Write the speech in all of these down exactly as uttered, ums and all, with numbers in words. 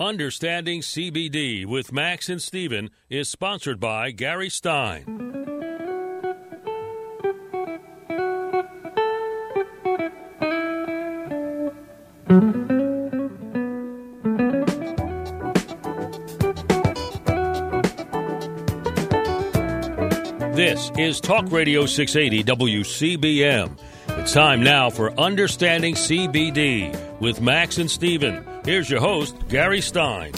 Understanding C B D with Max and Stephen is sponsored by Gary Stein. This is Talk Radio six eighty W C B M. It's time now for Understanding C B D with Max and Stephen. Here's your host, Gary Stein.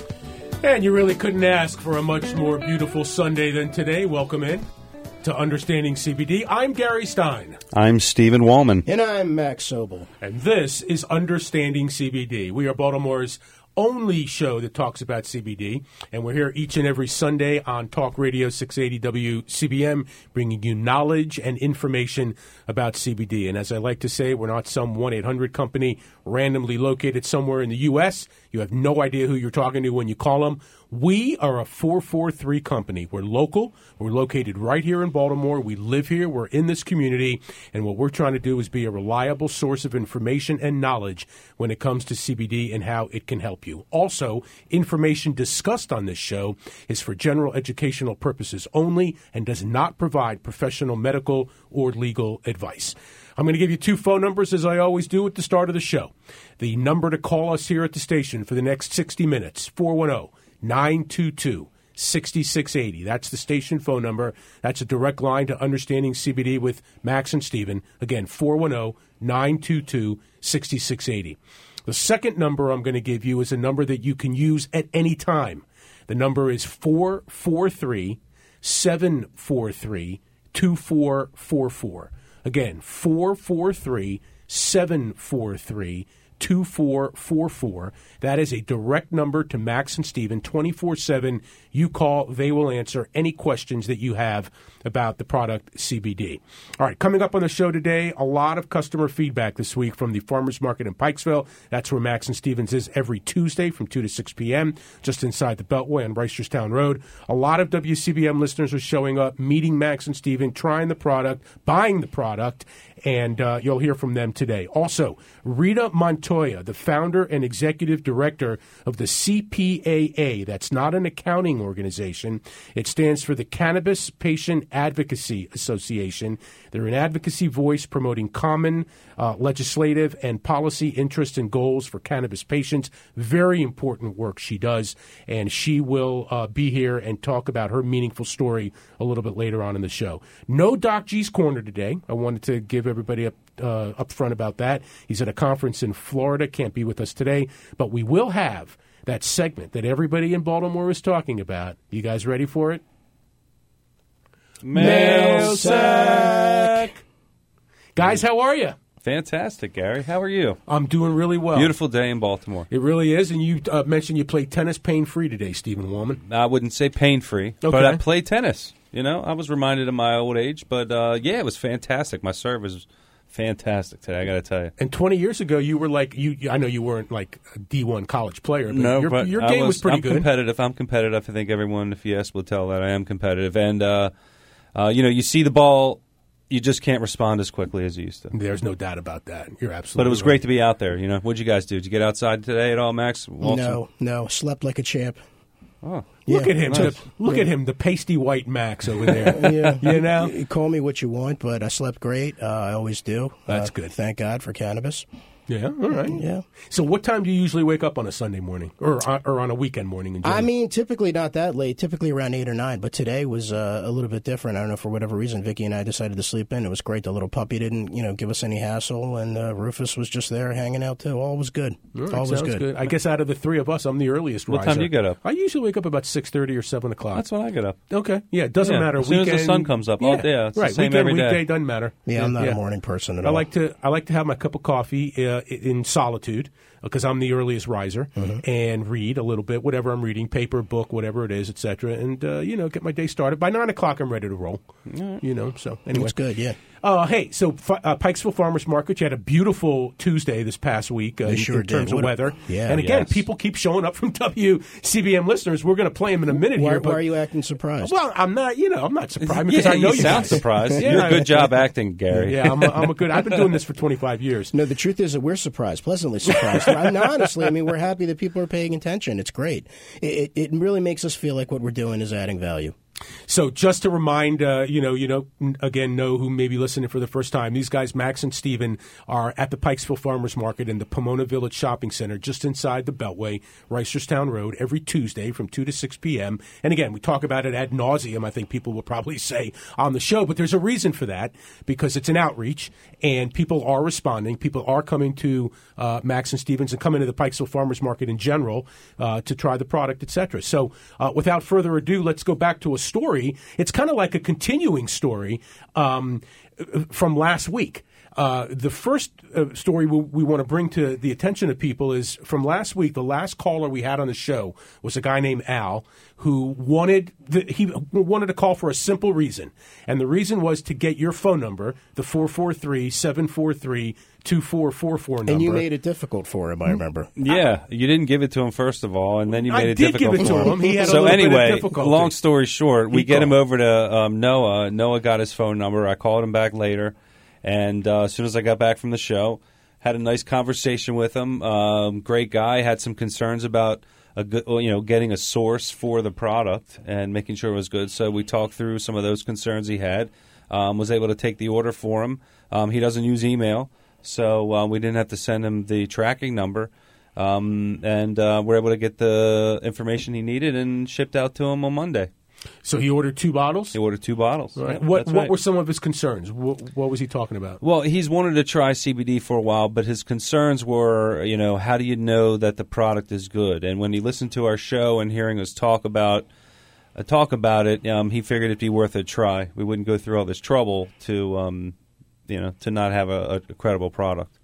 And you really couldn't ask for a much more beautiful Sunday than today. Welcome in to Understanding C B D. I'm Gary Stein. I'm Stephen Wallman. And I'm Max Sobel. And this is Understanding C B D. We are Baltimore's only show that talks about C B D, and we're here each and every Sunday on Talk Radio six eighty W C B M, bringing you knowledge and information about C B D. And as I like to say, we're not some one eight hundred company randomly located somewhere in the U S. You have no idea who you're talking to when you call them. We are a four four three company. We're local. We're located right here in Baltimore. We live here. We're in this community. And what we're trying to do is be a reliable source of information and knowledge when it comes to C B D and how it can help you. Also, information discussed on this show is for general educational purposes only and does not provide professional medical or legal advice. I'm going to give you two phone numbers, as I always do at the start of the show. The number to call us here at the station for the next sixty minutes, four one zero, nine two two, six six eight zero. That's the station phone number. That's a direct line to Understanding C B D with Max and Stephen. Again, four one zero, nine two two, six six eight zero. The second number I'm going to give you is a number that you can use at any time. The number is four four three, seven four three, two four four four. Again, four four three, seven four three, two four four four. That is a direct number to Max and Stephen, twenty-four seven. You call, they will answer any questions that you have about the product C B D. All right, coming up on the show today, a lot of customer feedback this week from the Farmers Market in Pikesville. That's where Max and Stevens is every Tuesday from two to six p.m., just inside the Beltway on Reisterstown Road. A lot of W C B M listeners are showing up, meeting Max and Stephen, trying the product, buying the product, and uh, you'll hear from them today. Also, Rita Montoya, the founder and executive director of the C P A A. That's not an accounting organization. It stands for the Cannabis Patient Advocacy Association. They're an advocacy voice promoting common uh, legislative and policy interests and goals for cannabis patients. Very important work she does, and she will uh, be here and talk about her meaningful story a little bit later on in the show. No Doc G's Corner today. I wanted to give everybody up uh, up front about that. He's at a conference in Florida, can't be with us today, but we will have that segment that everybody in Baltimore is talking about. You guys ready for it? Mailsaaaack. Guys, how are you? Fantastic, Gary. How are you? I'm doing really well. Beautiful day in Baltimore. It really is. And you uh, mentioned you played tennis pain-free today, Stephen Wallman. I wouldn't say pain-free, okay, but I play tennis. You know, I was reminded of my old age, but uh, yeah, it was fantastic. My serve was fantastic today, I got to tell you. And twenty years ago, you were like, you. I know you weren't like a D one college player, but no, your, but your game I was, was pretty I'm good. Competitive. I'm competitive. I think everyone, if you ask, will tell that I am competitive. And, uh, uh, you know, you see the ball, you just can't respond as quickly as you used to. There's no doubt about that. You're absolutely But it was right. great to be out there. You know, what'd you guys do? Did you get outside today at all, Max? Walton? No, no. Slept like a champ. Oh, look yeah, at him! Nice. The, look yeah. at him! The pasty white Max over there. Yeah, you know. You, you call me what you want, but I slept great. Uh, I always do. That's uh, good. Thank God for cannabis. Yeah. All right. Yeah. So, what time do you usually wake up on a Sunday morning, or or on a weekend morning? In general? I mean, typically not that late. Typically around eight or nine. But today was uh, a little bit different. I don't know, for whatever reason, Vicky and I decided to sleep in. It was great. The little puppy didn't, you know, give us any hassle, and uh, Rufus was just there hanging out too. All was good. All, right, all was good. good. I guess out of the three of us, I'm the earliest. What riser. Time do you get up? I usually wake up about six thirty or seven o'clock. That's when I get up. Okay. Yeah. It doesn't yeah. matter. As soon weekend, as the sun comes up. Yeah. All day. It's right. The same weekend, every day. Weekday doesn't matter. Yeah. I'm not yeah. a morning person at all. I like to. I like to have my cup of coffee. Uh, in solitude, because I'm the earliest riser, mm-hmm. and read a little bit, whatever I'm reading, paper, book, whatever it is, et cetera, and, uh, you know, get my day started. By nine o'clock, I'm ready to roll, mm-hmm. you know, so anyway. That's good, yeah. Uh, hey, so uh, Pikesville Farmers Market, you had a beautiful Tuesday this past week uh, sure in terms did. of weather. Yeah, and again, yes. people keep showing up from W C B M listeners. We're going to play them in a minute why, here. But, why are you acting surprised? Well, I'm not, you know, I'm not surprised because yeah, I know you, you sound guys. surprised. Yeah, You're a good job acting, Gary. Yeah, I'm a, I'm a good, I've been doing this for twenty-five years. No, the truth is that we're surprised, pleasantly surprised. I mean, honestly, I mean, we're happy that people are paying attention. It's great. It, it really makes us feel like what we're doing is adding value. So just to remind, uh, you know, you know, again, know who may be listening for the first time, these guys, Max and Stephen, are at the Pikesville Farmers Market in the Pomona Village Shopping Center, just inside the Beltway, Reisterstown Road, every Tuesday from two to six p.m. And again, we talk about it ad nauseum, I think people will probably say, on the show. But there's a reason for that, because it's an outreach, and people are responding. People are coming to uh, Max and Stephen's and coming to the Pikesville Farmers Market in general uh, to try the product, et cetera. So uh, without further ado, let's go back to a story. It's kind of like a continuing story um, from last week. Uh, the first uh, story we, we want to bring to the attention of people is from last week. The last caller we had on the show was a guy named Al who wanted the, he wanted to call for a simple reason, and the reason was to get your phone number, the four four three, seven four three, two four four four number. And you made it difficult for him, I remember. Yeah, I, you didn't give it to him first of all, and then you made I it did difficult give it to for him. him. He had so a little anyway, bit of difficulty. Long story short, we he get called. him over to um, Noah. Noah got his phone number. I called him back later. And uh, as soon as I got back from the show, had a nice conversation with him. Um, great guy. Had some concerns about a good, you know, getting a source for the product and making sure it was good. So we talked through some of those concerns he had. Um, was able to take the order for him. Um, he doesn't use email, so uh, we didn't have to send him the tracking number. Um, and uh, we're able to get the information he needed and shipped out to him on Monday. So he ordered two bottles? He ordered two bottles. Right. What right. What were some of his concerns? What, what was he talking about? Well, he's wanted to try C B D for a while, but his concerns were, you know, how do you know that the product is good? And when he listened to our show and hearing us talk about uh, talk about it, um, he figured it'd be worth a try. We wouldn't go through all this trouble to, um, you know, to not have a, a credible product.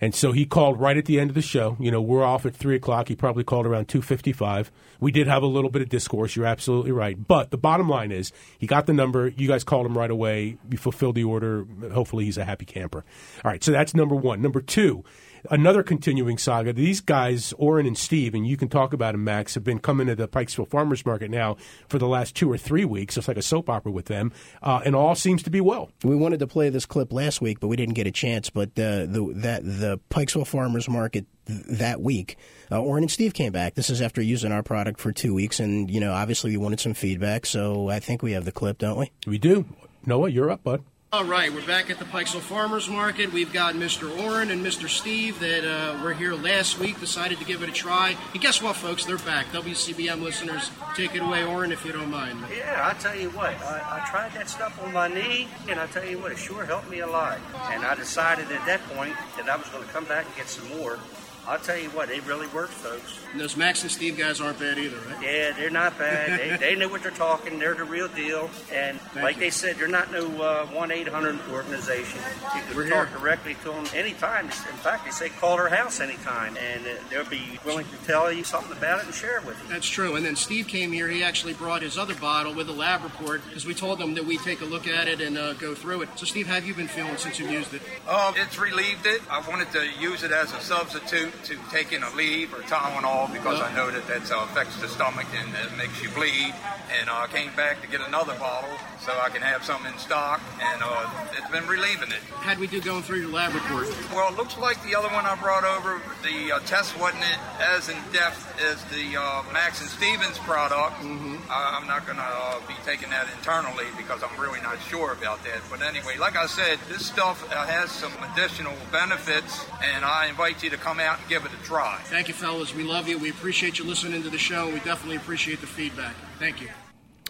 And so he called right at the end of the show. You know, we're off at three o'clock. He probably called around two fifty-five. We did have a little bit of discourse. You're absolutely right. But the bottom line is he got the number. You guys called him right away. You fulfilled the order. Hopefully he's a happy camper. All right, so that's number one. Number two, another continuing saga. These guys, Oren and Steve, and you can talk about them, Max, have been coming to the Pikesville Farmers Market now for the last two or three weeks. It's like a soap opera with them, uh, and all seems to be well. We wanted to play this clip last week, but we didn't get a chance. But uh, the, that the Pikesville Farmers Market th- that week, uh, Oren and Steve came back. This is after using our product for two weeks, and you know, obviously we wanted some feedback, so I think we have the clip, don't we? We do. Noah, you're up, bud. All right, we're back at the Pikesville Farmers Market. We've got Mister Oren and Mister Steve that uh, were here last week, decided to give it a try. And guess what, folks? They're back. W C B M listeners, take it away, Oren, if you don't mind. Yeah, I tell you what, I, I tried that stuff on my knee, and I tell you what, it sure helped me a lot. And I decided at that point that I was going to come back and get some more. I'll tell you what, they really work, folks. And those Max and Steve guys aren't bad either, right? Yeah, they're not bad. they they know what they're talking. They're the real deal. And Thank like you. They said, they're not no uh, one eight hundred organization. You can We're talk here. directly to them anytime. In fact, they say call their house anytime, and uh, they'll be willing to tell you something about it and share it with you. That's true. And then Steve came here. He actually brought his other bottle with a lab report because we told them that we take a look at it and uh, go through it. So, Steve, how have you been feeling since you've used it? Um, it's relieved it. I wanted to use it as a substitute to taking a leave or Tylenol because I know that that uh, affects the stomach and it makes you bleed. And I uh, came back to get another bottle so I can have some in stock, and uh, it's been relieving it. How'd we do going through your lab report? Well, it looks like the other one I brought over, the uh, test wasn't as in-depth as the uh, Max and Stevens product. Mm-hmm. I'm not going to uh, be taking that internally because I'm really not sure about that. But anyway, like I said, this stuff uh, has some additional benefits, and I invite you to come out and give it a try. Thank you, fellas. We love you. We appreciate you listening to the show, and we definitely appreciate the feedback. Thank you.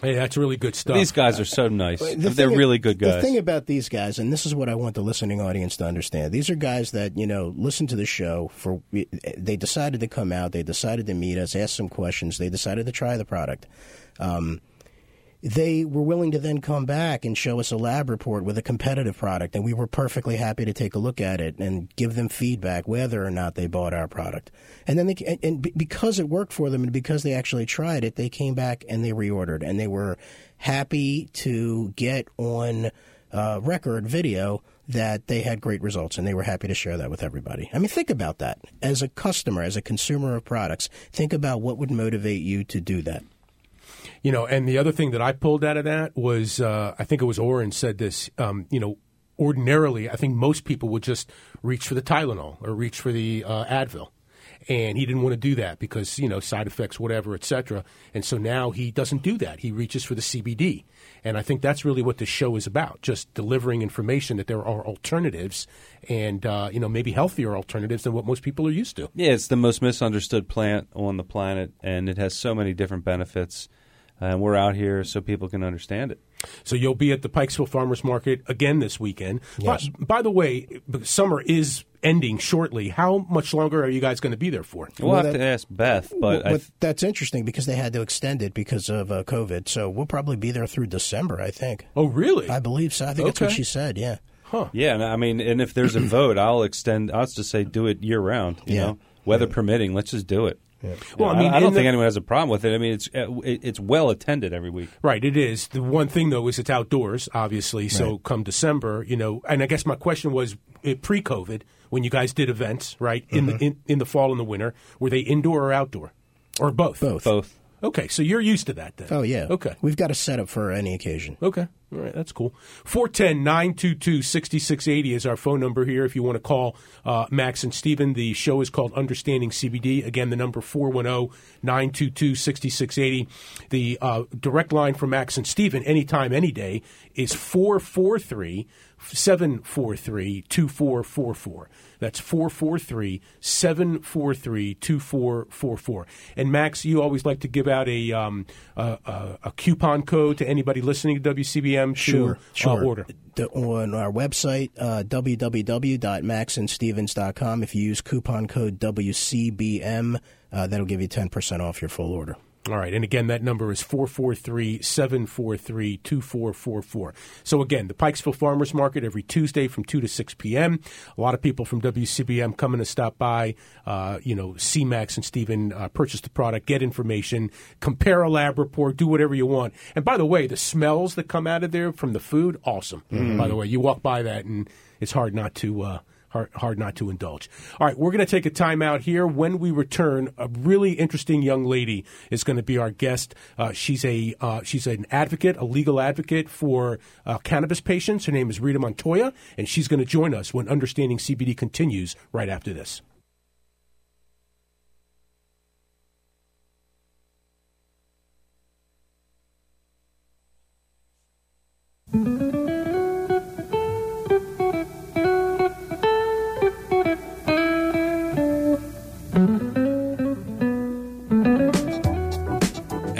Hey, that's really good stuff. These guys are so nice. The They're really good guys. The thing about these guys, and this is what I want the listening audience to understand, these are guys that, you know, listen to the show. For They decided to come out. They decided to meet us, ask some questions. They decided to try the product. Um, they were willing to then come back and show us a lab report with a competitive product, and we were perfectly happy to take a look at it and give them feedback whether or not they bought our product. And then they, and because it worked for them and because they actually tried it, they came back and they reordered, and they were happy to get on uh, record video that they had great results, and they were happy to share that with everybody. I mean, think about that. As a customer, as a consumer of products, think about what would motivate you to do that. You know, and the other thing that I pulled out of that was, uh, I think it was Oren said this, um, you know, ordinarily, I think most people would just reach for the Tylenol or reach for the uh, Advil. And he didn't want to do that because, you know, side effects, whatever, et cetera. And so now he doesn't do that. He reaches for the C B D. And I think that's really what this show is about, just delivering information that there are alternatives and, uh, you know, maybe healthier alternatives than what most people are used to. Yeah, it's the most misunderstood plant on the planet, and it has so many different benefits. And we're out here so people can understand it. So you'll be at the Pikesville Farmers Market again this weekend. Yes. By, by the way, summer is ending shortly. How much longer are you guys going to be there for? We'll, we'll have that, to ask Beth. But well, th- that's interesting because they had to extend it because of uh, COVID. So we'll probably be there through December, I think. Oh, really? I believe so. I think okay. that's what she said, yeah. Huh. Yeah, and I mean, and if there's a vote, I'll extend. I'll just say do it year-round, you yeah. know, weather yeah. permitting. Let's just do it. Yeah. Well, I mean, I don't think the, anyone has a problem with it. I mean, it's it's well attended every week. Right, it is. The one thing though is it's outdoors, obviously. Right. So come December, you know. And I guess my question was, pre-COVID, when you guys did events, right, in mm-hmm. the in, in the fall and the winter, were they indoor or outdoor, or both? Both. Both. Okay, so you're used to that then. Oh, yeah. Okay. We've got a setup for any occasion. Okay. All right, that's cool. four one zero, nine two two, six six eight zero is our phone number here if you want to call uh, Max and Stephen. The show is called Understanding C B D. Again, the number four one zero, nine two two, six six eight zero. The uh, direct line for Max and Stephen anytime, any day is four four three, seven four three, two four four four. That's four four three, seven four three, two four four four. And Max, you always like to give out a um, a, a coupon code to anybody listening to W C B M. Sure, to, sure. Uh, order. The, on our website, uh, w w w dot max and stevens dot com. If you use coupon code W C B M, uh, that'll give you ten percent off your full order. All right. And again, that number is four four three, seven four three, two four four four. So again, the Pikesville Farmers Market every Tuesday from two to six p.m. A lot of people from W C B M coming to stop by, uh, you know, see Max and Stephen, uh, purchase the product, get information, compare a lab report, do whatever you want. And by the way, the smells that come out of there from the food, awesome. Mm-hmm. By the way, you walk by that and it's hard not to uh, – Hard, hard not to indulge. All right, we're going to take a time out here. When we return, a really interesting young lady is going to be our guest. Uh, she's a uh, she's an advocate, a legal advocate for uh, cannabis patients. Her name is Rita Montoya, and she's going to join us when Understanding C B D continues right after this.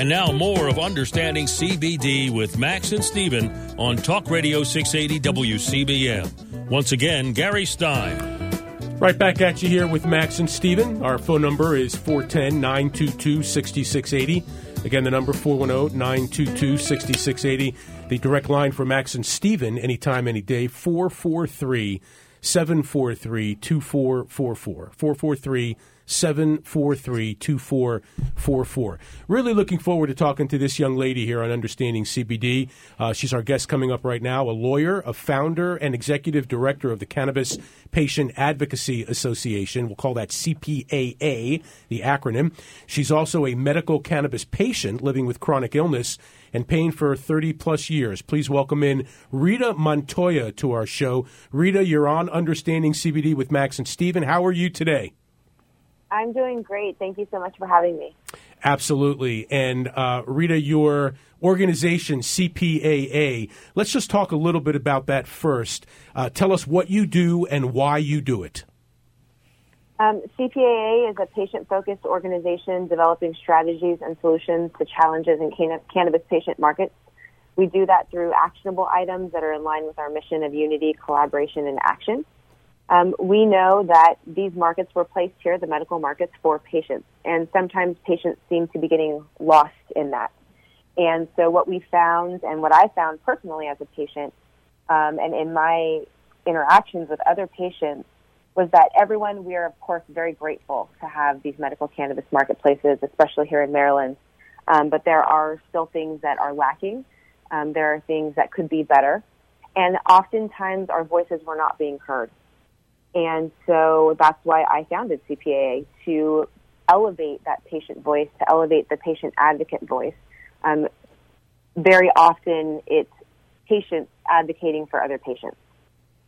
And now more of Understanding C B D with Max and Stephen on Talk Radio six eighty W C B M. Once again, Gary Stein. Right back at you here with Max and Stephen. Our phone number is four one zero, nine two two, six six eight zero. Again, the number four one zero, nine two two, six six eight zero. The direct line for Max and Stephen anytime, any day, four four three, seven four three, two four four four. four four three, seven four three, two four four four. seven four three, two four four four. Really looking forward to talking to this young lady here on Understanding C B D. Uh, she's our guest coming up right now, a lawyer, a founder, and executive director of the Cannabis Patient Advocacy Association. We'll call that C P A A, the acronym. She's also a medical cannabis patient living with chronic illness and pain for thirty-plus years. Please welcome in Rita Montoya to our show. Rita, you're on Understanding C B D with Max and Stephen. How are you today? I'm doing great. Thank you so much for having me. Absolutely. And, uh, Rita, your organization, C P A A, let's just talk a little bit about that first. Uh, tell us what you do and why you do it. Um, C P A A is a patient-focused organization developing strategies and solutions to challenges in can- cannabis patient markets. We do that through actionable items that are in line with our mission of unity, collaboration, and action. Um, we know that these markets were placed here, the medical markets, for patients, and sometimes patients seem to be getting lost in that. And so what we found, and what I found personally as a patient, um, and in my interactions with other patients, was that everyone, we are, of course, very grateful to have these medical cannabis marketplaces, especially here in Maryland, um, but there are still things that are lacking. Um, there are things that could be better, and oftentimes our voices were not being heard. And so that's why I founded C P A A, to elevate that patient voice, to elevate the patient advocate voice. Um, very often it's patients advocating for other patients.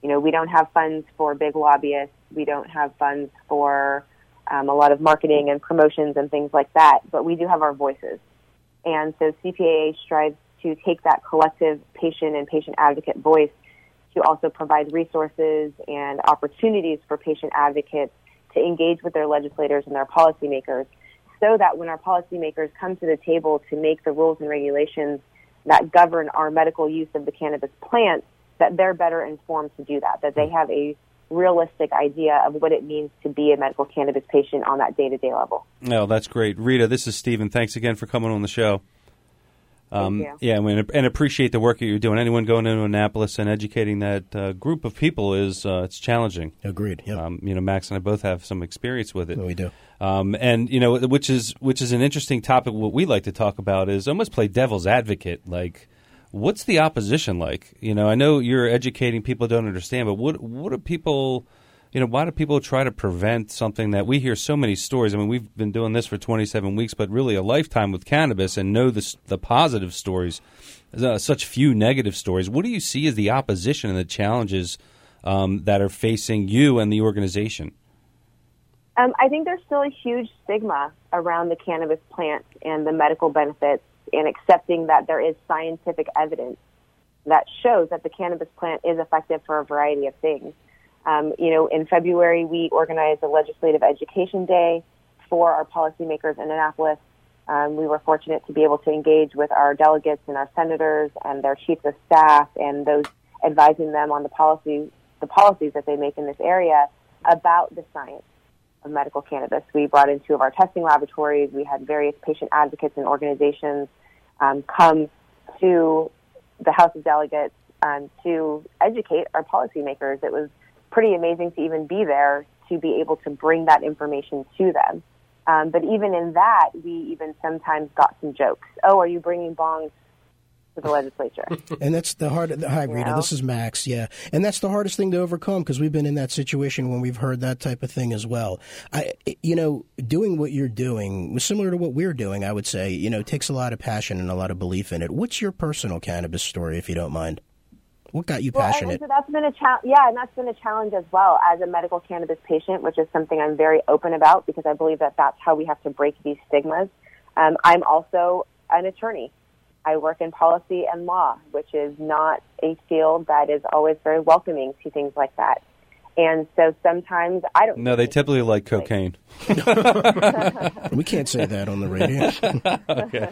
You know, we don't have funds for big lobbyists. We don't have funds for um, a lot of marketing and promotions and things like that, but we do have our voices. And so C P A A strives to take that collective patient and patient advocate voice to also provide resources and opportunities for patient advocates to engage with their legislators and their policymakers, so that when our policymakers come to the table to make the rules and regulations that govern our medical use of the cannabis plant, that they're better informed to do that, that they have a realistic idea of what it means to be a medical cannabis patient on that day-to-day level. No, oh, that's great. Rita, this is Stephen. Thanks again for coming on the show. Um, Thank you. Yeah, I mean, and appreciate the work that you're doing. Anyone going into Annapolis and educating that uh, group of people is uh, it's challenging. Agreed. Yeah. Um, you know, Max and I both have some experience with it. Well, we do. Um, and you know, which is which is an interesting topic. What we like to talk about is almost play devil's advocate. Like, what's the opposition like? You know, I know you're educating people who don't understand, but what what do people? You know, why do people try to prevent something that we hear so many stories? I mean, we've been doing this for twenty-seven weeks, but really a lifetime with cannabis, and know the, the positive stories, uh, such few negative stories. What do you see as the opposition and the challenges um, that are facing you and the organization? Um, I think there's still a huge stigma around the cannabis plant and the medical benefits, and accepting that there is scientific evidence that shows that the cannabis plant is effective for a variety of things. Um, you know, in February, we organized a legislative education day for our policymakers in Annapolis. Um, we were fortunate to be able to engage with our delegates and our senators and their chiefs of staff and those advising them on the policy, the policies that they make in this area about the science of medical cannabis. We brought in two of our testing laboratories. We had various patient advocates and organizations um, come to the House of Delegates um, to educate our policymakers. It was pretty amazing to even be there, to be able to bring that information to them. Um, but even in that, we even sometimes got some jokes. Oh, are you bringing bongs to the legislature? And that's the hard. Hi, Rita. You know? This is Max. Yeah, and that's the hardest thing to overcome, because we've been in that situation when we've heard that type of thing as well. I, you know, doing what you're doing, similar to what we're doing, I would say, you know, takes a lot of passion and a lot of belief in it. What's your personal cannabis story, if you don't mind? What got you passionate? Well, and so that's been a cha- yeah, and that's been a challenge as well as a medical cannabis patient, which is something I'm very open about, because I believe that that's how we have to break these stigmas. Um, I'm also an attorney. I work in policy and law, which is not a field that is always very welcoming to things like that. And so sometimes I don't. No, they typically like cocaine. We can't say that on the radio. Okay.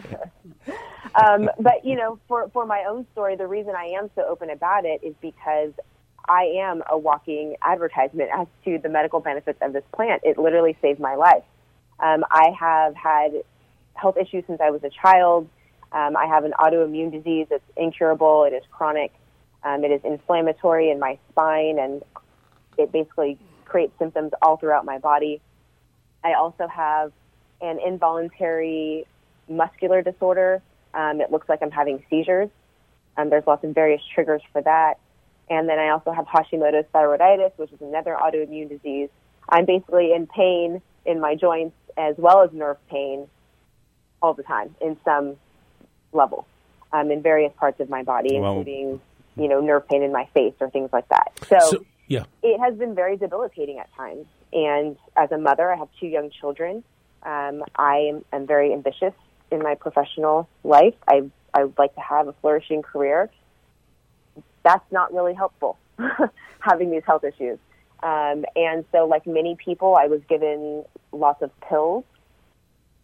Um, but, you know, for, for my own story, the reason I am so open about it is because I am a walking advertisement as to the medical benefits of this plant. It literally saved my life. Um, I have had health issues since I was a child. Um, I have an autoimmune disease that's incurable. It is chronic. Um, it is inflammatory in my spine, and it basically creates symptoms all throughout my body. I also have an involuntary muscular disorder. Um, it looks like I'm having seizures. Um, there's lots of various triggers for that. And then I also have Hashimoto's thyroiditis, which is another autoimmune disease. I'm basically in pain in my joints as well as nerve pain all the time in some level, um, in various parts of my body, including, well, you know, nerve pain in my face or things like that. So, so yeah. It has been very debilitating at times. And as a mother, I have two young children. Um, I am I'm very ambitious in my professional life. I I would like to have a flourishing career. That's not really helpful, having these health issues. Um, and so, like many people, I was given lots of pills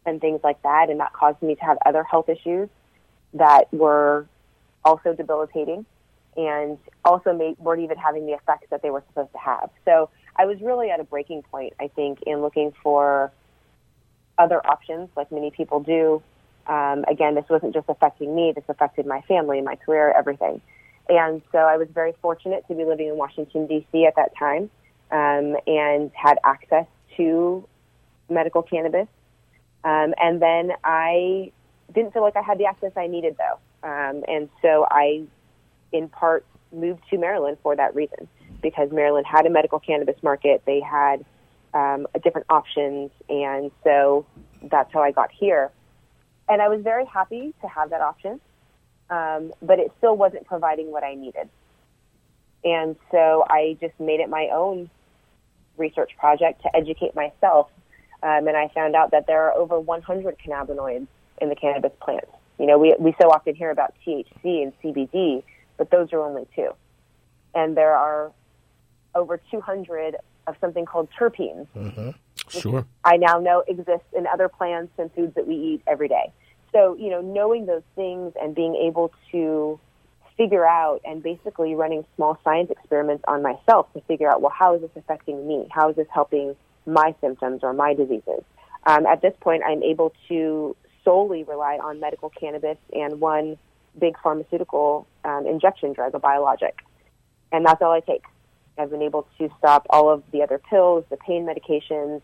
and things like that, and that caused me to have other health issues that were also debilitating and also made, weren't even having the effects that they were supposed to have. So I was really at a breaking point, I think, in looking for other options, like many people do. Um, again, this wasn't just affecting me. This affected my family, my career, everything. And so I was very fortunate to be living in Washington, D C at that time, um, and had access to medical cannabis. Um, and then I didn't feel like I had the access I needed, though. Um, and so I, in part, moved to Maryland for that reason, because Maryland had a medical cannabis market. They had um, different options, and so that's how I got here. And I was very happy to have that option, um, but it still wasn't providing what I needed. And so I just made it my own research project to educate myself um, and I found out that there are over one hundred cannabinoids in the cannabis plant. You know, we, we so often hear about T H C and C B D, but those are only two. And there are over two hundred of something called terpenes, mm-hmm. sure. I now know exists in other plants and foods that we eat every day. So, you know, knowing those things and being able to figure out and basically running small science experiments on myself to figure out, well, how is this affecting me? How is this helping my symptoms or my diseases? Um, at this point, I'm able to solely rely on medical cannabis and one big pharmaceutical um, injection drug, a biologic. And that's all I take. I've been able to stop all of the other pills, the pain medications.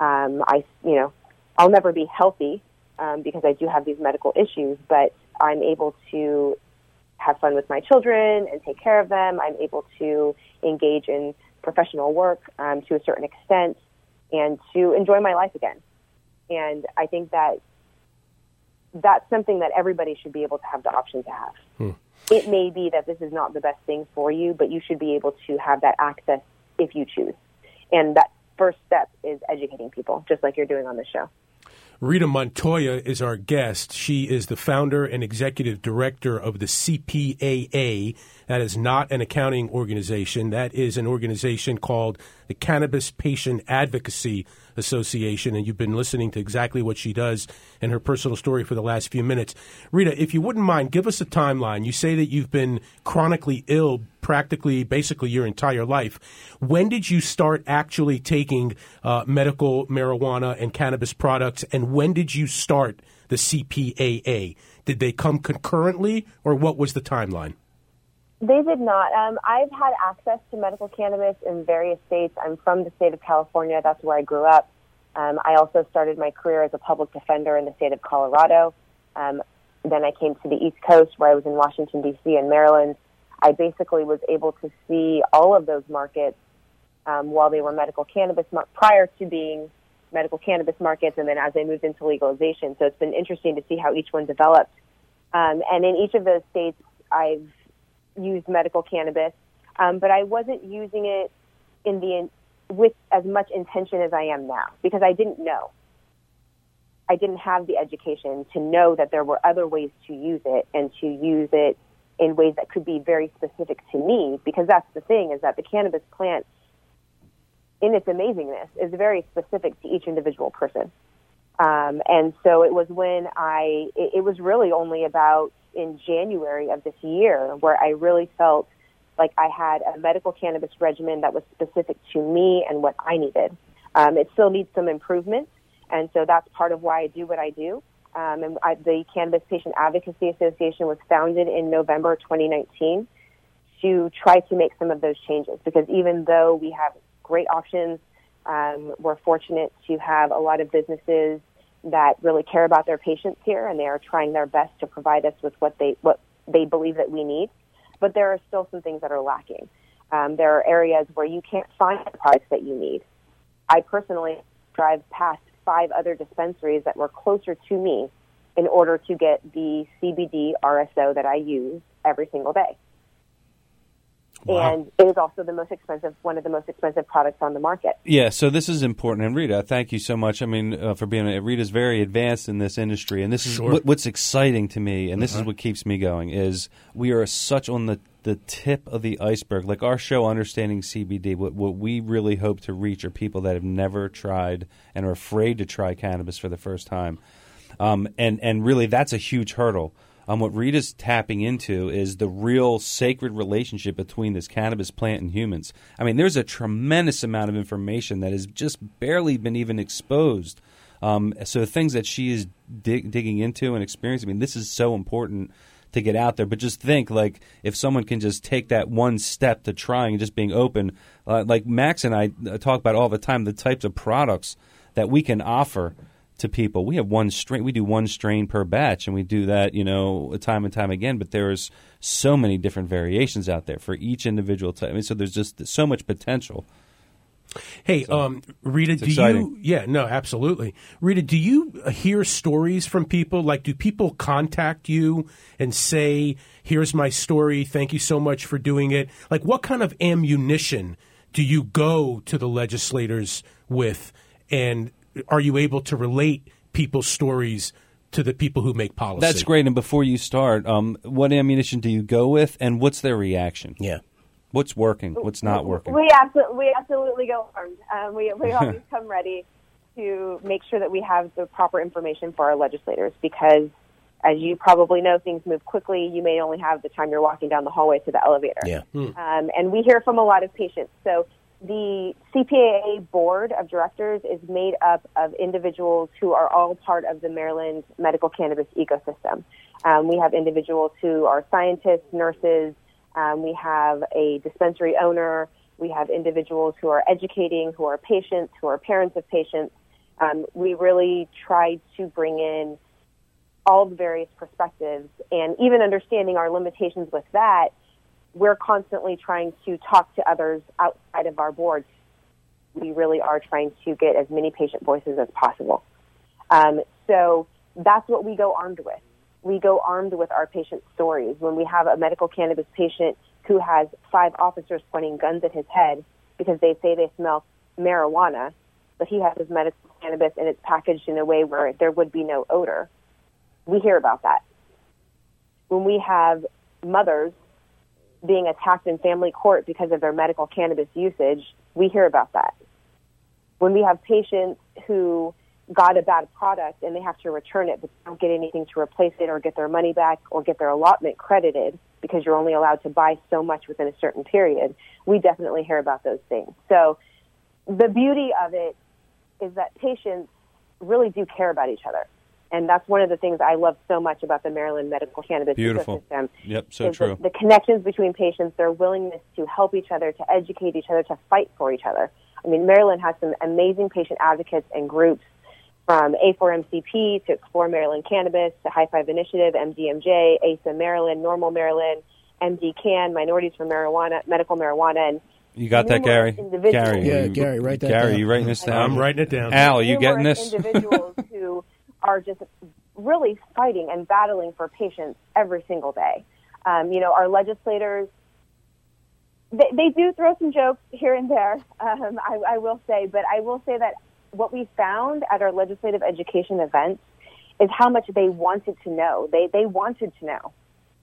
Um, I, you know, I'll never be healthy um, because I do have these medical issues, but I'm able to have fun with my children and take care of them. I'm able to engage in professional work um, to a certain extent and to enjoy my life again. And I think that that's something that everybody should be able to have the option to have. Hmm. It may be that this is not the best thing for you, but you should be able to have that access if you choose. And that first step is educating people, just like you're doing on this show. Rita Montoya is our guest. She is the founder and executive director of the C P A A. That is not an accounting organization. That is an organization called the Cannabis Patient Advocacy Association, and you've been listening to exactly what she does and her personal story for the last few minutes. Rita, if you wouldn't mind, give us a timeline. You say that you've been chronically ill practically, basically your entire life. When did you start actually taking uh, medical marijuana and cannabis products, and when did you start the C P A A? Did they come concurrently, or what was the timeline? They did not. Um, I've had access to medical cannabis in various states. I'm from the state of California. That's where I grew up. Um, I also started my career as a public defender in the state of Colorado. Um, then I came to the East Coast, where I was in Washington, D C and Maryland. I basically was able to see all of those markets um, while they were medical cannabis mar- prior to being medical cannabis markets, and then as they moved into legalization. So it's been interesting to see how each one developed. Um, and in each of those states, I've used medical cannabis, um, but I wasn't using it in the in, with as much intention as I am now, because I didn't know. I didn't have the education to know that there were other ways to use it, and to use it in ways that could be very specific to me, because that's the thing, is that the cannabis plant, in its amazingness, is very specific to each individual person. Um, and so it was when I, it, it was really only about in January of this year where I really felt like I had a medical cannabis regimen that was specific to me and what I needed. Um, it still needs some improvement, and so that's part of why I do what I do. Um, and I, the Cannabis Patient Advocacy Association was founded in November twenty nineteen to try to make some of those changes, because even though we have great options, um, we're fortunate to have a lot of businesses that really care about their patients here, and they are trying their best to provide us with what they what they believe that we need. But there are still some things that are lacking. Um, there are areas where you can't find the products that you need. I personally drive past five other dispensaries that were closer to me in order to get the C B D R S O that I use every single day. Wow. And it is also the most expensive, one of the most expensive products on the market. Yeah, so this is important. And Rita, thank you so much. I mean, uh, for being Rita's very advanced in this industry, and this is sure. what, what's exciting to me, and uh-huh. this is what keeps me going. Is we are such on the the tip of the iceberg. Like our show, Understanding C B D. What what we really hope to reach are people that have never tried and are afraid to try cannabis for the first time, um, and and really that's a huge hurdle. Um, what Rita's tapping into is the real sacred relationship between this cannabis plant and humans. I mean, there's a tremendous amount of information that has just barely been even exposed. Um, so the things that she is dig- digging into and experiencing, I mean, this is so important to get out there. But just think, like, if someone can just take that one step to trying and just being open, uh, like Max and I talk about all the time, the types of products that we can offer to people. We have one strain. We do one strain per batch, and we do that, you know, time and time again. But there's so many different variations out there for each individual type. I mean, so there's just so much potential. Hey, so, um, Rita, do exciting. you? Yeah, no, absolutely. Rita, do you hear stories from people? Like, do people contact you and say, "Here's my story. Thank you so much for doing it." Like, what kind of ammunition do you go to the legislators with, and are you able to relate people's stories to the people who make policy? That's great. And before you start, um, what ammunition do you go with, and what's their reaction? Yeah. What's working? What's not working? We absolutely, we absolutely go armed. Um, we we always come ready to make sure that we have the proper information for our legislators, because, as you probably know, things move quickly. You may only have the time you're walking down the hallway to the elevator. Yeah. Mm. Um, and we hear from a lot of patients. So the C P A A board of directors is made up of individuals who are all part of the Maryland medical cannabis ecosystem. Um, we have individuals who are scientists, nurses. Um, we have a dispensary owner. We have individuals who are educating, who are patients, who are parents of patients. Um, we really try to bring in all the various perspectives, and even understanding our limitations with that, we're constantly trying to talk to others outside of our board. We really are trying to get as many patient voices as possible. Um, so that's what we go armed with. We go armed with our patient stories. When we have a medical cannabis patient who has five officers pointing guns at his head because they say they smell marijuana, but he has his medical cannabis and it's packaged in a way where there would be no odor, we hear about that. When we have mothers being attacked in family court because of their medical cannabis usage, we hear about that. When we have patients who got a bad product and they have to return it but don't get anything to replace it or get their money back or get their allotment credited because you're only allowed to buy so much within a certain period, we definitely hear about those things. So the beauty of it is that patients really do care about each other. And that's one of the things I love so much about the Maryland medical cannabis Beautiful. Ecosystem. Yep, so true. The, the connections between patients, their willingness to help each other, to educate each other, to fight for each other. I mean, Maryland has some amazing patient advocates and groups, from A four M C P to Explore Maryland Cannabis to High Five Initiative, M D M J, A S A Maryland, Normal Maryland, M D CAN, Minorities for Marijuana, Medical Marijuana. And you got that, Gary? Gary, yeah, you, Gary, write that Gary, down. Gary, you writing this down? I'm writing it down. Al, you getting this? Individuals who are just really fighting and battling for patients every single day. Um, you know, our legislators, they, they do throw some jokes here and there, um, I, I will say, but I will say that what we found at our legislative education events is how much they wanted to know. They they wanted to know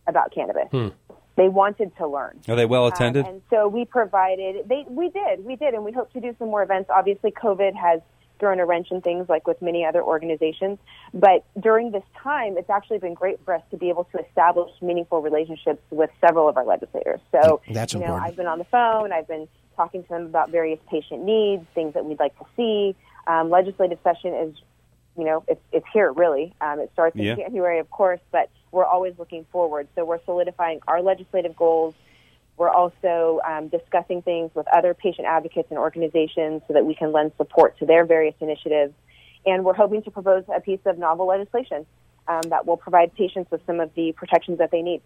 about cannabis. Hmm. They wanted to learn. Are they well attended? Uh, and so we provided, they we did, we did, and we hope to do some more events. Obviously, COVID has thrown a wrench in things, like with many other organizations. But during this time, it's actually been great for us to be able to establish meaningful relationships with several of our legislators. So, That's you know, important. I've been on the phone, I've been talking to them about various patient needs, things that we'd like to see. Um, legislative session is, you know, it's, it's here, really. Um, it starts in yeah. January, of course, but we're always looking forward. So we're solidifying our legislative goals. We're also um, discussing things with other patient advocates and organizations so that we can lend support to their various initiatives. And we're hoping to propose a piece of novel legislation um, that will provide patients with some of the protections that they need.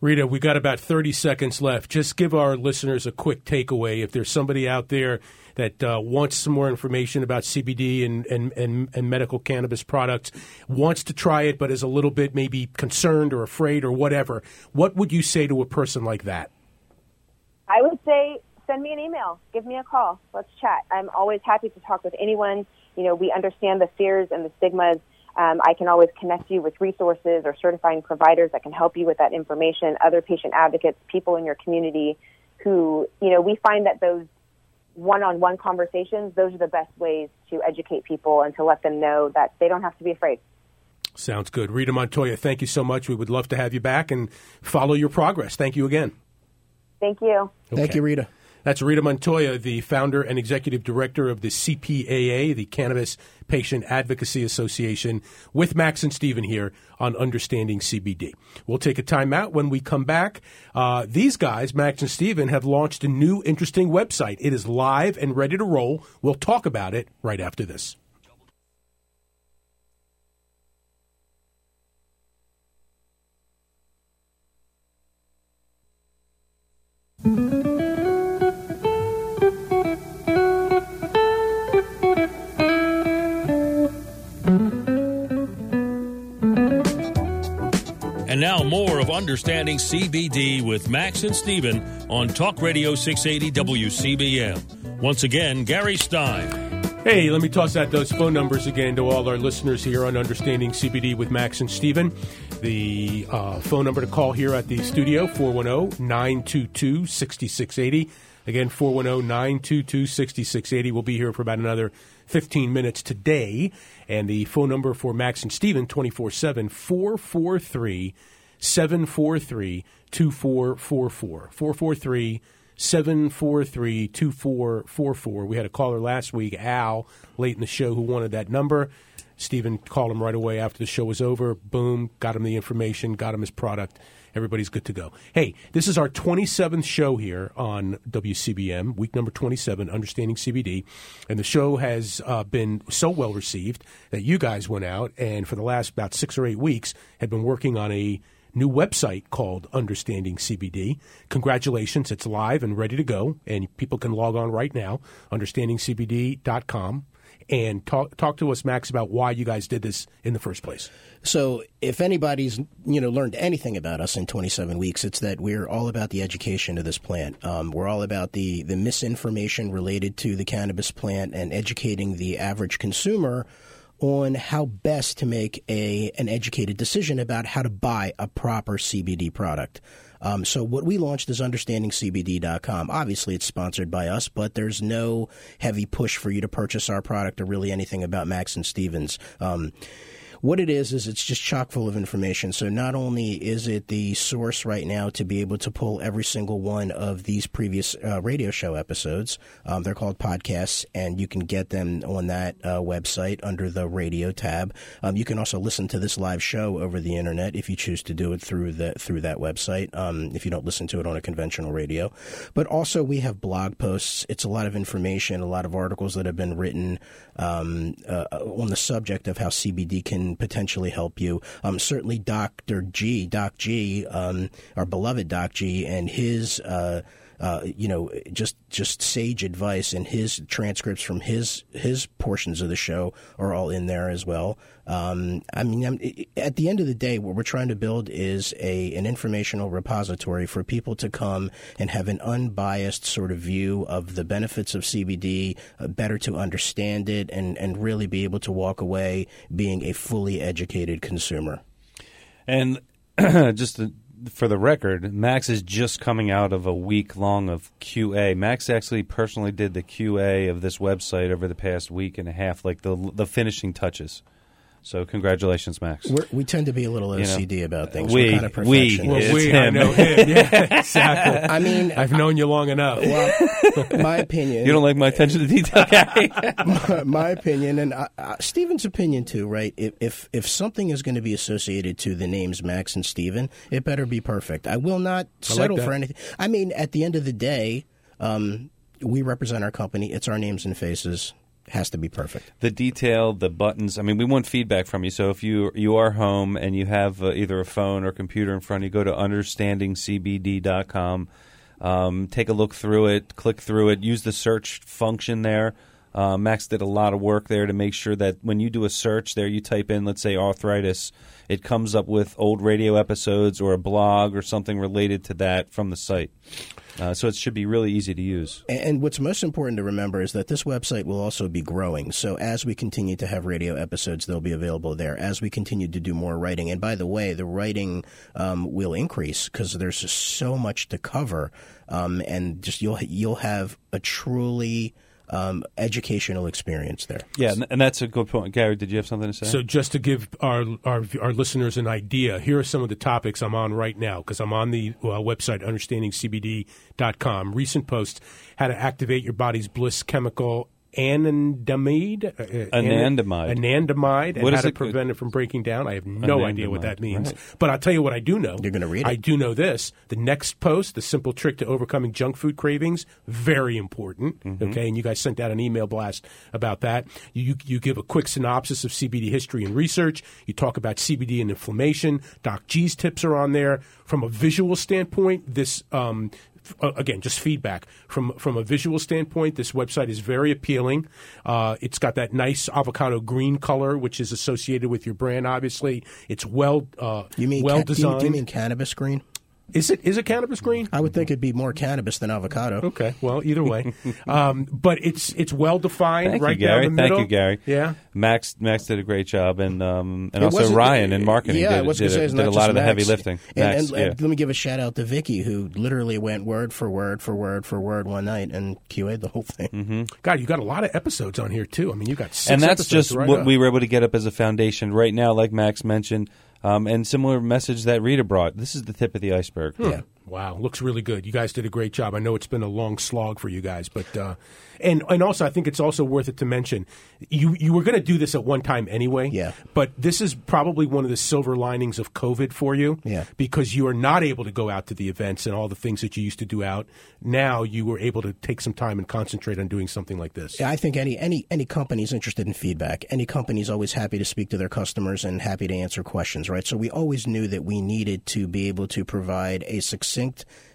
Rita, we got about thirty seconds left. Just give our listeners a quick takeaway. If there's somebody out there that uh, wants some more information about C B D and, and, and, and medical cannabis products, wants to try it but is a little bit maybe concerned or afraid or whatever, what would you say to a person like that? I would say send me an email, give me a call, let's chat. I'm always happy to talk with anyone. You know, we understand the fears and the stigmas. Um, I can always connect you with resources or certifying providers that can help you with that information, other patient advocates, people in your community who, you know, we find that those one-on-one conversations, those are the best ways to educate people and to let them know that they don't have to be afraid. Sounds good. Rita Montoya, thank you so much. We would love to have you back and follow your progress. Thank you again. Thank you. Okay. Thank you, Rita. That's Rita Montoya, the founder and executive director of the C P A A, the Cannabis Patient Advocacy Association, with Max and Stephen here on Understanding C B D. We'll take a time out. When we come back, uh, these guys, Max and Stephen, have launched a new interesting website. It is live and ready to roll. We'll talk about it right after this. And now more of Understanding C B D with Max and Stephen on Talk Radio six eighty W C B M. Once again, Gary Stein. Hey, let me toss out those phone numbers again to all our listeners here on Understanding C B D with Max and Stephen. The uh, phone number to call here at the studio, four one zero, nine two two, six six eight zero. Again, four one zero, nine two two, six six eight zero. We'll be here for about another fifteen minutes today. And the phone number for Max and Stephen, twenty-four seven, four four three, seven four three, two four four four. four four three, seven four three, two four four four. seven four three, two four four four. We had a caller last week, Al, late in the show, who wanted that number. Stephen called him right away after the show was over. Boom, got him the information, got him his product. Everybody's good to go. Hey, this is our twenty-seventh show here on W C B M, week number twenty-seven, Understanding C B D. And the show has uh, been so well received that you guys went out and for the last about six or eight weeks had been working on a new website called Understanding C B D. Congratulations. It's live and ready to go, and people can log on right now, understanding C B D dot com, and talk talk to us, Max, about why you guys did this in the first place. So if anybody's, you know, learned anything about us in twenty-seven weeks, it's that we're all about the education of this plant. Um, we're all about the, the misinformation related to the cannabis plant and educating the average consumer on how best to make a an educated decision about how to buy a proper C B D product. Um, so what we launched is understanding C B D dot com. Obviously, it's sponsored by us, but there's no heavy push for you to purchase our product or really anything about Max and Stevens. Um, what it is is it's just chock full of information. So not only is it the source right now to be able to pull every single one of these previous uh, radio show episodes, um, they're called podcasts, and you can get them on that uh, website under the radio tab. Um, you can also listen to this live show over the internet if you choose to do it through the through that website. Um, Um, if you don't listen to it on a conventional radio. But also we have blog posts. It's a lot of information, a lot of articles that have been written um, uh, on the subject of how C B D can potentially help you. Um, certainly Doctor G, Doc G, um, our beloved Doc G, and his uh, Uh, you know, just just sage advice, and his transcripts from his his portions of the show are all in there as well. Um, I mean, I'm, at the end of the day, what we're trying to build is a an informational repository for people to come and have an unbiased sort of view of the benefits of C B D, uh, better to understand it, and, and really be able to walk away being a fully educated consumer. And just to for the record, Max is just coming out of a week long of Q A. Max actually personally did the Q A of this website over the past week and a half, like the the finishing touches. So congratulations, Max. We're, we tend to be a little O C D you know, about things. We, We're kind of perfectionists. We, well, we I know him. Yeah, exactly. I mean, I've known you long enough. Well, my opinion. You don't like my attention to detail, guy. my, my opinion, and uh, uh, Stephen's opinion too, right? If, if if something is going to be associated to the names Max and Stephen, it better be perfect. I will not settle like for anything. I mean, at the end of the day, um, we represent our company. It's our names and faces. Has to be perfect. The detail, the buttons. I mean, we want feedback from you. So if you you are home and you have uh, either a phone or computer in front of you, go to understanding C B D dot com. Um, take a look through it. Click through it. Use the search function there. Uh, Max did a lot of work there to make sure that when you do a search there, you type in, let's say, arthritis. It comes up with old radio episodes or a blog or something related to that from the site. Uh, so it should be really easy to use. And what's most important to remember is that this website will also be growing. So as we continue to have radio episodes, they'll be available there. As we continue to do more writing, and by the way, the writing um, will increase because there's just so much to cover, um, and just you'll you'll have a truly Um, educational experience there. Yeah, and that's a good point. Gary, did you have something to say? So just to give our our, our listeners an idea, here are some of the topics I'm on right now because I'm on the uh, website, understanding C B D dot com. Recent posts, how to activate your body's bliss chemical, anandamide. Uh, anandamide. Anandamide, and how to prevent it from breaking down. I have no idea what that means. Right. But I'll tell you what I do know. You're going to read it. I do know this. The next post, the simple trick to overcoming junk food cravings, very important. Mm-hmm. Okay, and you guys sent out an email blast about that. You, you give a quick synopsis of C B D history and research. You talk about C B D and inflammation. Doc G's tips are on there. From a visual standpoint, this um, – again, just feedback. From from a visual standpoint, this website is very appealing. Uh, it's got that nice avocado green color, which is associated with your brand, obviously. It's well, uh, you mean well ca- designed. Do you, do you mean cannabis green? Is it is it cannabis green? I would think it'd be more cannabis than avocado. Okay, well, either way, um, but it's it's well defined. Thank right you, Gary. down the middle. Thank you, Gary. Yeah, Max Max did a great job, and um, and it also Ryan in marketing. Yeah, did, what's did, say did, did a lot of Max. the heavy lifting. And, Max, and, and, yeah. and let me give a shout out to Vicky, who literally went word for word for word for word one night and Q A'd the whole thing. Mm-hmm. God, you got a lot of episodes on here too. I mean, you got six and that's just right what up. we were able to get up as a foundation right now, like Max mentioned. Um, and similar message that Rita brought. This is the tip of the iceberg. Hmm. Yeah. Wow. Looks really good. You guys did a great job. I know it's been a long slog for you guys, but uh, and and also I think it's also worth it to mention you you were going to do this at one time anyway. Yeah. But this is probably one of the silver linings of COVID for you. Yeah. Because you are not able to go out to the events and all the things that you used to do out. Now you were able to take some time and concentrate on doing something like this. Yeah, I think any any any company's interested in feedback. Any company's always happy to speak to their customers and happy to answer questions, right? So we always knew that we needed to be able to provide a success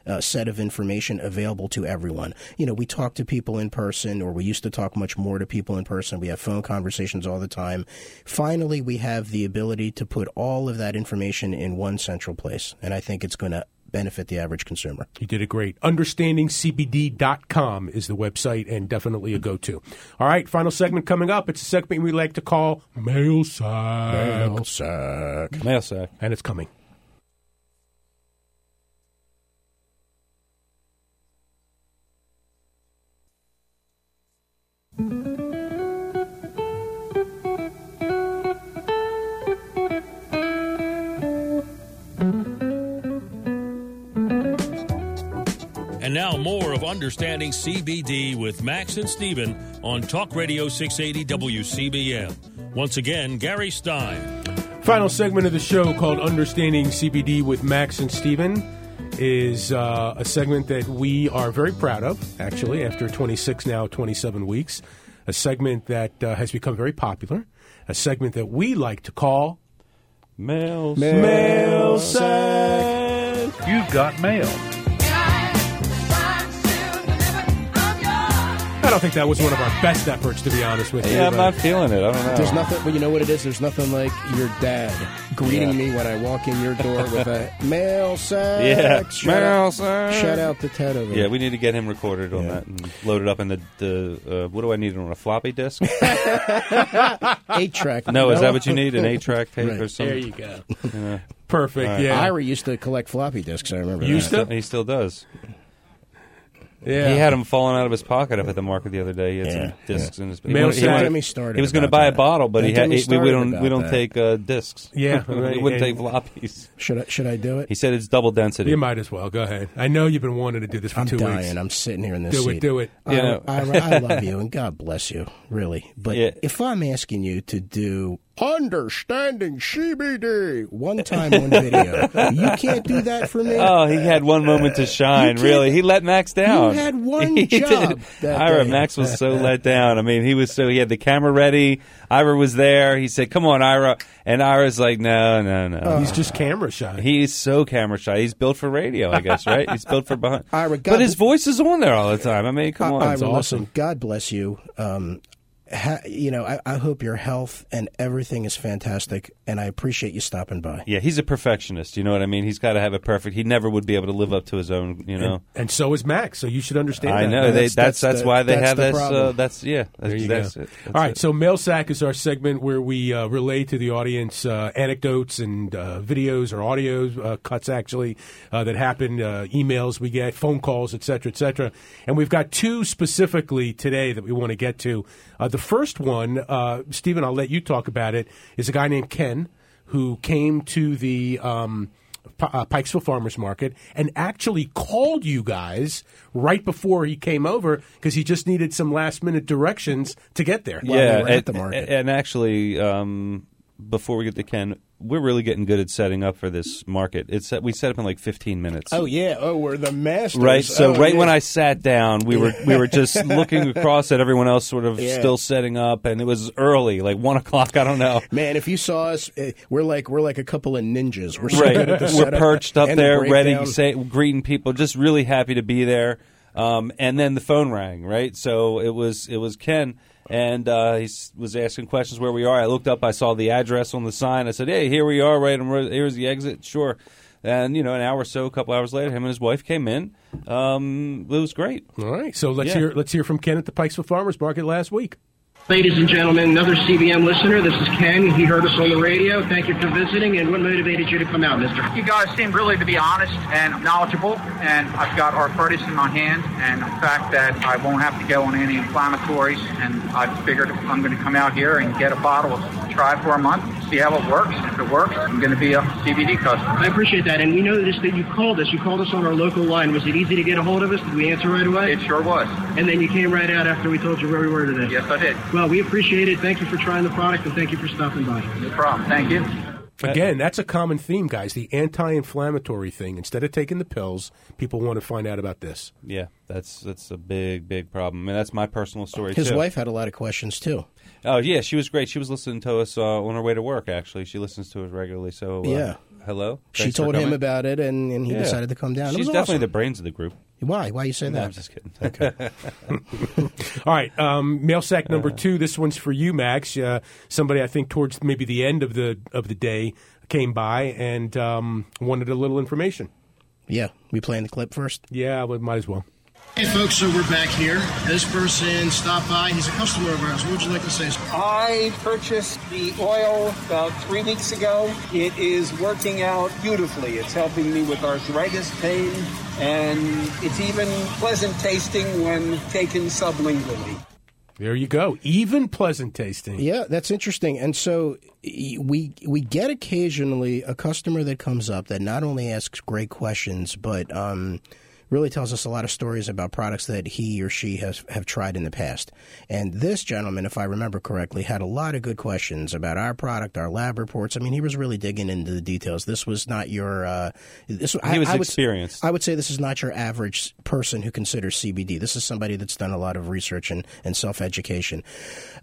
Uh, set of information available to everyone. You know, we talk to people in person, or we used to talk much more to people in person. We have phone conversations all the time. Finally, we have the ability to put all of that information in one central place, and I think it's going to benefit the average consumer. You did it great. understanding C B D dot com is the website, and definitely a go-to. All right, final segment coming up. It's a segment we like to call Mailsaaaack. Mailsaaaack. Mailsaaaack. And it's coming. And now more of Understanding C B D with Max and Stephen on Talk Radio six eighty W C B M. Once again, Gary Stein. Final segment of the show called Understanding C B D with Max and Stephen is uh, a segment that we are very proud of, actually, after twenty-six, now twenty-seven weeks. A segment that uh, has become very popular. A segment that we like to call Mailsaaaack. Mailsaaaack. You've got mail. I don't think that was one of our best efforts, to be honest with you. Yeah, I'm not feeling it. I don't know. There's nothing, but well, you know what it is? There's nothing like your dad greeting yeah. me when I walk in your door with a Mailsaaaack. Yeah, shout Mailsaaaack. Out, shout out to Ted over there. Yeah, we need to get him recorded on yeah. that and loaded up in the, the uh, what do I need on a floppy disk? eight track. No, is that what you need? An eight track tape right. or something? There you go. Yeah. Perfect, right. yeah. Ira used to collect floppy disks, I remember used that. Used to? He still does. Yeah. He had them falling out of his pocket up at the market the other day. He had yeah. some discs yeah. in his bag. He, he, he was going to buy that. a bottle, but he had, he, we, we don't we don't that. take uh, discs. Yeah, we wouldn't take floppies. Should I, should I do it? He said it's double density. You might as well. Go ahead. I know you've been wanting to do this for I'm two dying. weeks. I'm dying. I'm sitting here in this do seat. Do it. Do it. Yeah. I, I, I love you, and God bless you, really. But yeah. if I'm asking you to do Understanding C B D one time, one video. You can't do that for me. Oh, he had one moment to shine, really. He let Max down. You had one he job. Ira, day. Max was so let down. I mean, he was so, he had the camera ready. Ira was there. He said, come on, Ira. And Ira's like, no, no, no. Oh. He's just camera shy. He's so camera shy. He's built for radio, I guess, right? He's built for behind. Ira, God but his voice is on there all the time. I mean, come I- on. Ira, it's awesome. Listen, God bless you. Um, Ha, you know, I, I hope your health and everything is fantastic, and I appreciate you stopping by. Yeah, he's a perfectionist. You know what I mean? He's got to have it perfect. He never would be able to live up to his own. You know, and, and so is Max. So you should understand. I that. know. They, that's that's, that's the, why they that's have the this. Uh, that's yeah. That's, there you that's go. It, that's All right. It. So Mailsaaaack is our segment where we uh, relay to the audience uh, anecdotes and uh, videos or audio uh, cuts actually uh, that happen, uh, emails we get, phone calls, et cetera, et cetera. And we've got two specifically today that we want to get to. Uh, the first one, uh, Stephen, I'll let you talk about it, is a guy named Ken who came to the um, P- uh, Pikesville Farmers Market and actually called you guys right before he came over because he just needed some last-minute directions to get there. While yeah, we were and, at the market. And actually, um, before we get to Ken, we're really getting good at setting up for this market. It's we set up in like fifteen minutes. Oh yeah, oh we're the masters. Right, so oh, right yeah. when I sat down, we were we were just looking across at everyone else, sort of yeah. still setting up, and it was early, like one o'clock. I don't know. Man, if you saw us, we're like we're like a couple of ninjas. We're so right. good at the setup, we're perched up there, the ready, say, greeting people, just really happy to be there. Um, and then the phone rang. Right, so it was it was Ken. And uh, he was asking questions where we are. I looked up. I saw the address on the sign. I said, hey, here we are, right? And here's the exit. Sure. And, you know, an hour or so, a couple hours later, him and his wife came in. Um, it was great. All right. So let's yeah. hear let's hear from Ken at the Pikesville Farmers Market last week. Ladies and gentlemen, another C B M listener. This is Ken. He heard us on the radio. Thank you for visiting. And what motivated you to come out, mister? You guys seem really to be honest and knowledgeable. And I've got arthritis in my hand. And the fact that I won't have to go on any inflammatories. And I figured I'm going to come out here and get a bottle of try for a month, see how it works. If it works, I'm going to be a C B D customer. I appreciate that. And we noticed that you called us. You called us on our local line. Was it easy to get a hold of us? Did we answer right away? It sure was. And then you came right out after we told you where we were today. Yes, I did. Well, we appreciate it. Thank you for trying the product, and thank you for stopping by. No problem. Thank you. Again, that's a common theme, guys, the anti-inflammatory thing. Instead of taking the pills, people want to find out about this. Yeah, that's that's a big, big problem. And that's my personal story, too. His wife had a lot of questions, too. Oh, yeah, she was great. She was listening to us uh, on her way to work, actually. She listens to us regularly, so uh, yeah. hello. She told him about it, and, and he yeah. decided to come down. She's definitely awesome. The brains of the group. Why? Why are you saying no, that? I'm just kidding. Okay. All right. Um, Mailsaaaack number two. This one's for you, Max. Uh, somebody, I think, towards maybe the end of the of the day came by and um, wanted a little information. Yeah. We playing the clip first? Yeah, we might as well. Hey, folks. So we're back here. This person stopped by. He's a customer of ours. What would you like to say? I purchased the oil about three weeks ago. It is working out beautifully. It's helping me with arthritis pain. And it's even pleasant tasting when taken sublingually. There you go. Even pleasant tasting. Yeah, that's interesting. And so we we get occasionally a customer that comes up that not only asks great questions, but um, really tells us a lot of stories about products that he or she has have tried in the past. And this gentleman, if I remember correctly, had a lot of good questions about our product, our lab reports. I mean, he was really digging into the details. This was not your uh, – He was I, I experienced. Would, I would say this is not your average person who considers C B D. This is somebody that's done a lot of research and, and self-education.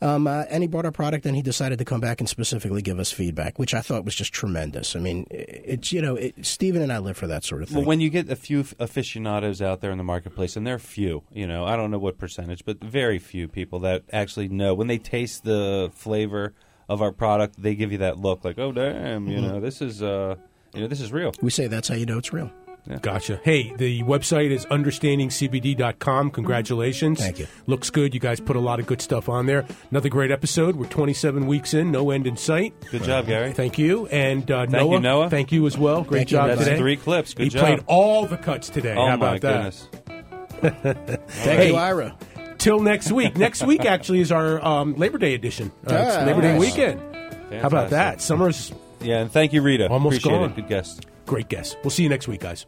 Um, uh, and he bought our product, and he decided to come back and specifically give us feedback, which I thought was just tremendous. I mean, it's you know, it, Stephen and I live for that sort of thing. Well, when you get a few aficionados out there in the marketplace, and they're few, you know, I don't know what percentage, but very few people that actually know. When they taste the flavor of our product, they give you that look like, oh, damn, you mm-hmm. know, this is, uh, you know, this is real. We say that's how you know it's real. Yeah. Gotcha. Hey, the website is understanding C B D dot com. Congratulations. Thank you. Looks good. You guys put a lot of good stuff on there. Another great episode. We're twenty-seven weeks in. No end in sight. Good job, Gary. Thank you. And uh, thank Noah, you, Noah. Thank you as well. Great thank job you. That's today. Three clips. Good he job. He played all the cuts today. Oh, how about my goodness. That? Thank you, Ira. Till next week. Next week, actually, is our um, Labor Day edition. Uh, yeah, it's Labor nice. Day weekend. Fantastic. How about that? Summer's... Yeah, and thank you, Rita. Almost Appreciate gone. It. Good guest. Great guest. We'll see you next week, guys.